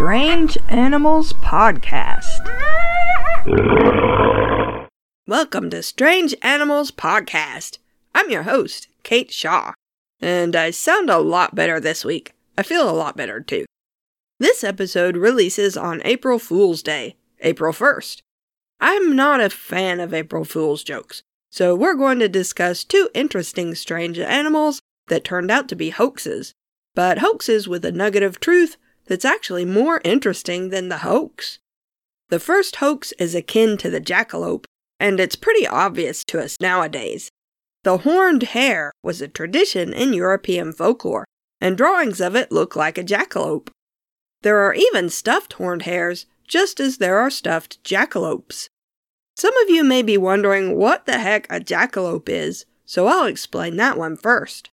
Strange Animals Podcast. Welcome to Strange Animals Podcast. I'm your host, Kate Shaw, and I sound a lot better this week. I feel a lot better, too. This episode releases on April Fool's Day, April 1st. I'm not a fan of April Fool's jokes, so we're going to discuss two interesting strange animals that turned out to be hoaxes, but hoaxes with a nugget of truth that's actually more interesting than the hoax. The first hoax is akin to the jackalope, and it's pretty obvious to us nowadays. The horned hare was a tradition in European folklore, and drawings of it look like a jackalope. There are even stuffed horned hares, just as there are stuffed jackalopes. Some of you may be wondering what the heck a jackalope is, so I'll explain that one first.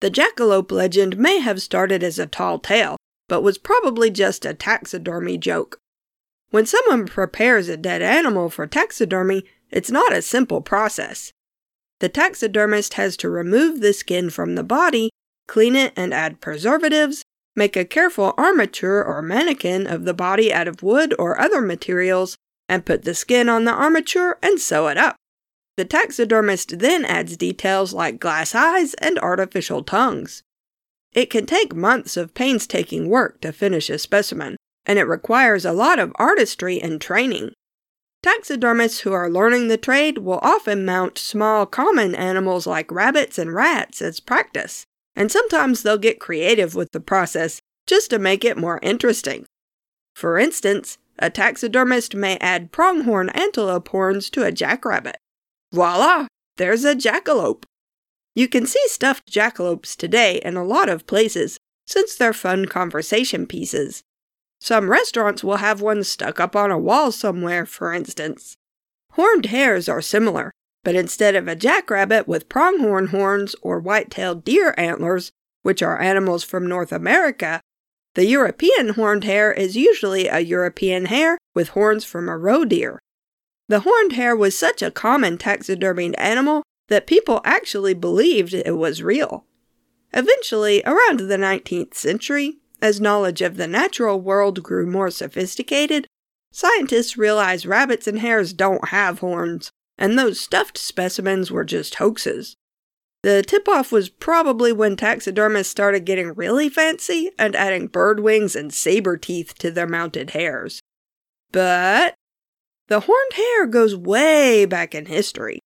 The jackalope legend may have started as a tall tale, but was probably just a taxidermy joke. When someone prepares a dead animal for taxidermy, it's not a simple process. The taxidermist has to remove the skin from the body, clean it and add preservatives, make a careful armature or mannequin of the body out of wood or other materials, and put the skin on the armature and sew it up. The taxidermist then adds details like glass eyes and artificial tongues. It can take months of painstaking work to finish a specimen, and it requires a lot of artistry and training. Taxidermists who are learning the trade will often mount small common animals like rabbits and rats as practice, and sometimes they'll get creative with the process just to make it more interesting. For instance, a taxidermist may add pronghorn antelope horns to a jackrabbit. Voila! There's a jackalope! You can see stuffed jackalopes today in a lot of places, since they're fun conversation pieces. Some restaurants will have one stuck up on a wall somewhere, for instance. Horned hares are similar, but instead of a jackrabbit with pronghorn horns or white-tailed deer antlers, which are animals from North America, the European horned hare is usually a European hare with horns from a roe deer. The horned hare was such a common taxidermied animal that people actually believed it was real. Eventually, around the 19th century, as knowledge of the natural world grew more sophisticated, scientists realized rabbits and hares don't have horns, and those stuffed specimens were just hoaxes. The tip-off was probably when taxidermists started getting really fancy and adding bird wings and saber teeth to their mounted hares. But the horned hare goes way back in history.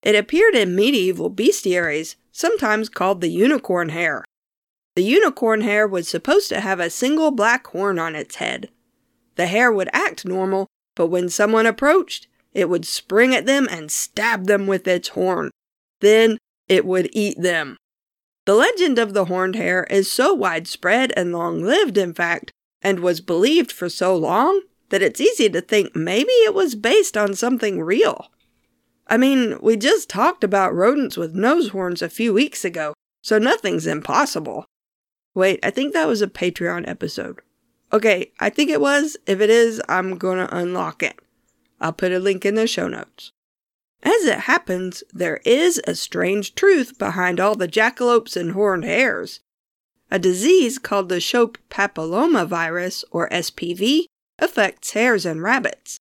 It appeared in medieval bestiaries, sometimes called the unicorn hare. The unicorn hare was supposed to have a single black horn on its head. The hare would act normal, but when someone approached, it would spring at them and stab them with its horn. Then it would eat them. The legend of the horned hare is so widespread and long-lived, in fact, and was believed for so long that it's easy to think maybe it was based on something real. I mean, we just talked about rodents with nose horns a few weeks ago, so nothing's impossible. Wait, I think that was a Patreon episode. Okay, I think it was. If it is, I'm gonna unlock it. I'll put a link in the show notes. As it happens, there is a strange truth behind all the jackalopes and horned hares. A disease called the Shope papillomavirus, or SPV, affects hares and rabbits.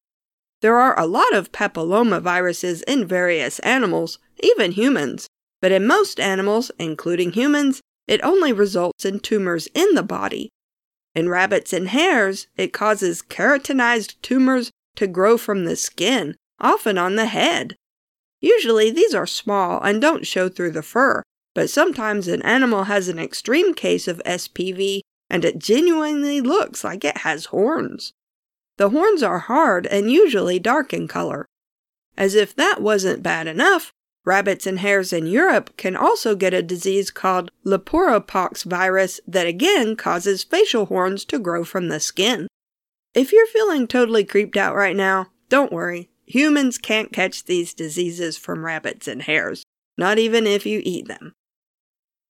There are a lot of papillomaviruses in various animals, even humans, but in most animals, including humans, it only results in tumors in the body. In rabbits and hares, it causes keratinized tumors to grow from the skin, often on the head. Usually these are small and don't show through the fur, but sometimes an animal has an extreme case of SPV and it genuinely looks like it has horns. The horns are hard and usually dark in color. As if that wasn't bad enough, rabbits and hares in Europe can also get a disease called Leporopox virus that again causes facial horns to grow from the skin. If you're feeling totally creeped out right now, don't worry. Humans can't catch these diseases from rabbits and hares, not even if you eat them.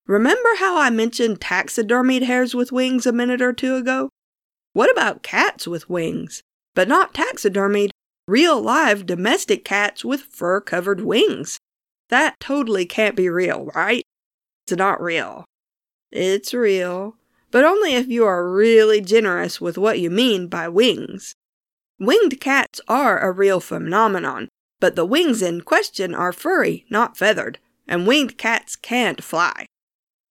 Remember how I mentioned taxidermied hares with wings a minute or two ago? What about cats with wings? But not taxidermied, real live domestic cats with fur-covered wings. That totally can't be real, right? It's not real. It's real. but only if you are really generous with what you mean by wings. Winged cats are a real phenomenon, but the wings in question are furry, not feathered, and winged cats can't fly.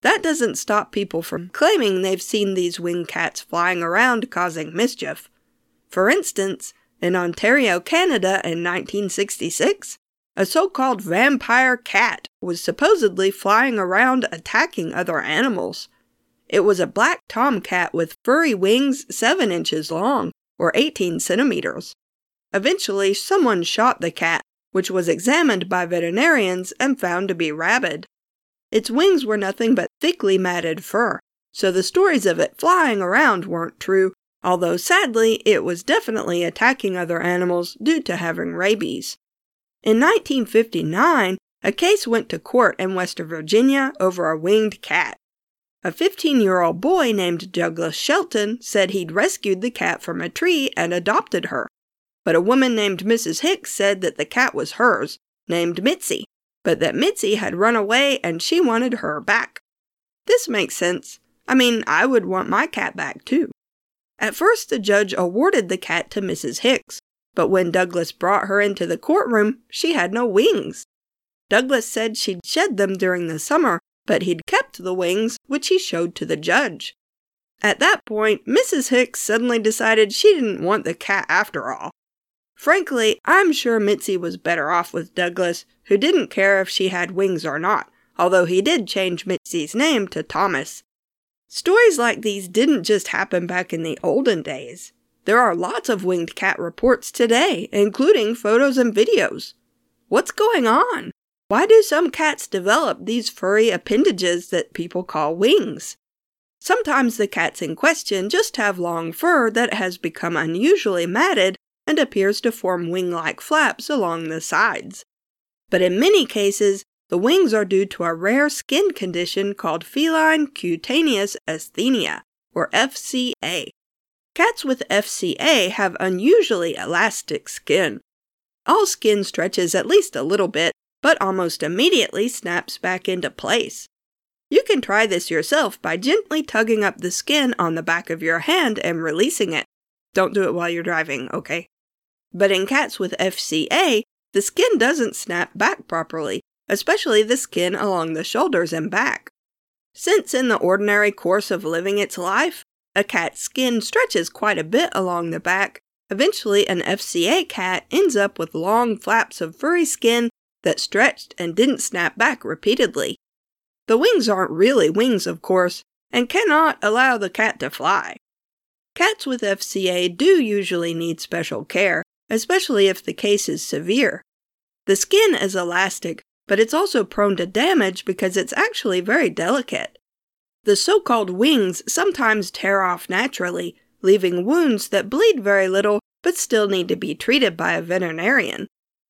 That doesn't stop people from claiming they've seen these winged cats flying around causing mischief. For instance, in Ontario, Canada in 1966, a so-called vampire cat was supposedly flying around attacking other animals. It was a black tomcat with furry wings 7 inches long, or 18 centimeters. Eventually, someone shot the cat, which was examined by veterinarians and found to be rabid. Its wings were nothing but thickly matted fur, so the stories of it flying around weren't true, although sadly it was definitely attacking other animals due to having rabies. In 1959, a case went to court in West Virginia over a winged cat. A 15-year-old boy named Douglas Shelton said he'd rescued the cat from a tree and adopted her, but a woman named Mrs. Hicks said that the cat was hers, named Mitzi, but that Mitzi had run away and she wanted her back. This makes sense. I mean, I would want my cat back too. At first, the judge awarded the cat to Mrs. Hicks, but when Douglas brought her into the courtroom, she had no wings. Douglas said she'd shed them during the summer, but he'd kept the wings, which he showed to the judge. At that point, Mrs. Hicks suddenly decided she didn't want the cat after all. Frankly, I'm sure Mitzi was better off with Douglas, who didn't care if she had wings or not, although he did change Mitzi's name to Thomas. Stories like these didn't just happen back in the olden days. There are lots of winged cat reports today, including photos and videos. What's going on? Why do some cats develop these furry appendages that people call wings? Sometimes the cats in question just have long fur that has become unusually matted and appears to form wing-like flaps along the sides. But in many cases, the wings are due to a rare skin condition called feline cutaneous asthenia, or FCA. Cats with FCA have unusually elastic skin. All skin stretches at least a little bit, but almost immediately snaps back into place. You can try this yourself by gently tugging up the skin on the back of your hand and releasing it. Don't do it while you're driving, okay? But in cats with FCA, the skin doesn't snap back properly, especially the skin along the shoulders and back. Since in the ordinary course of living its life, a cat's skin stretches quite a bit along the back, eventually an FCA cat ends up with long flaps of furry skin that stretched and didn't snap back repeatedly. The wings aren't really wings, of course, and cannot allow the cat to fly. Cats with FCA do usually need special care, especially if the case is severe. The skin is elastic, but it's also prone to damage because it's actually very delicate. The so-called wings sometimes tear off naturally, leaving wounds that bleed very little but still need to be treated by a veterinarian.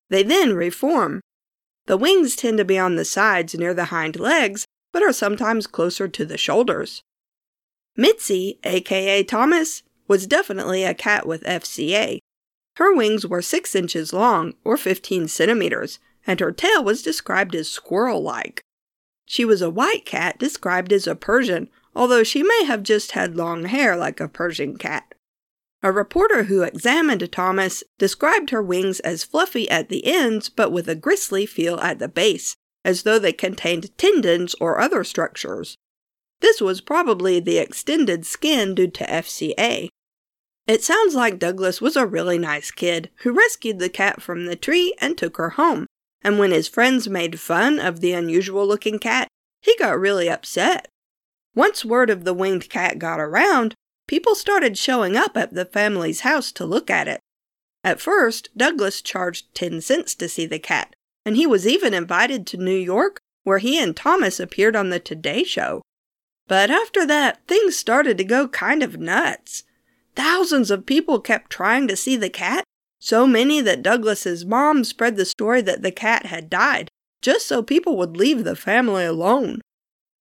They then reform. The wings tend to be on the sides near the hind legs, but are sometimes closer to the shoulders. Mitzi, aka Thomas, was definitely a cat with FCA. Her wings were 6 inches long, or 15 centimeters, and her tail was described as squirrel-like. She was a white cat described as a Persian, although she may have just had long hair like a Persian cat. A reporter who examined Thomas described her wings as fluffy at the ends but with a gristly feel at the base, as though they contained tendons or other structures. This was probably the extended skin due to FCA. It sounds like Douglas was a really nice kid who rescued the cat from the tree and took her home, and when his friends made fun of the unusual-looking cat, he got really upset. Once word of the winged cat got around, people started showing up at the family's house to look at it. At first, Douglas charged 10 cents to see the cat, and he was even invited to New York, where he and Thomas appeared on the Today Show. But after that, things started to go kind of nuts. Thousands of people kept trying to see the cat, so many that Douglas's mom spread the story that the cat had died, just so people would leave the family alone.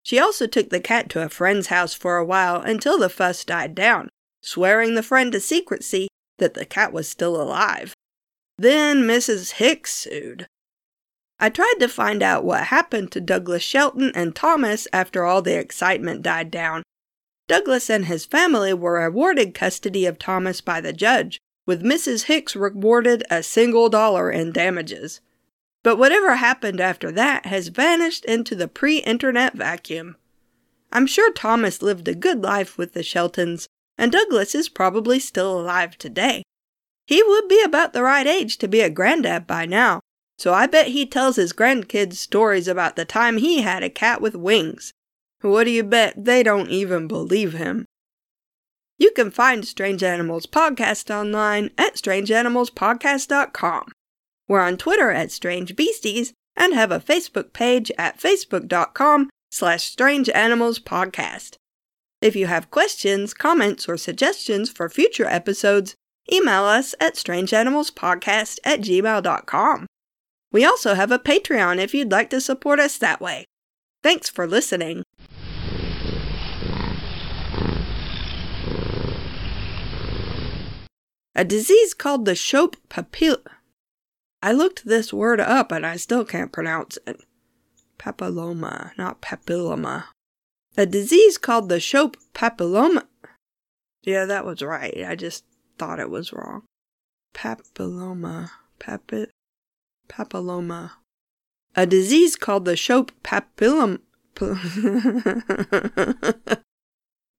She also took the cat to a friend's house for a while until the fuss died down, swearing the friend to secrecy that the cat was still alive. Then Mrs. Hicks sued. I tried to find out what happened to Douglas Shelton and Thomas after all the excitement died down. Douglas and his family were awarded custody of Thomas by the judge, with Mrs. Hicks rewarded $1 in damages. But whatever happened after that has vanished into the pre-internet vacuum. I'm sure Thomas lived a good life with the Sheltons, and Douglas is probably still alive today. He would be about the right age to be a granddad by now, so I bet he tells his grandkids stories about the time he had a cat with wings. What do you bet they don't even believe him? You can find Strange Animals Podcast online at strangeanimalspodcast.com. We're on Twitter at Strange Beasties and have a Facebook page at facebook.com/strangeanimalspodcast. If you have questions, comments, or suggestions for future episodes, email us at strangeanimalspodcast@gmail.com. We also have a Patreon if you'd like to support us that way. Thanks for listening. A disease called the Shope papillomavirus. I looked this word up and I still can't pronounce it. Papilloma, not papilloma. A disease called the Shope papillomavirus. Yeah, that was right. I just thought it was wrong. Papilloma. A disease called the Shope papillomavirus.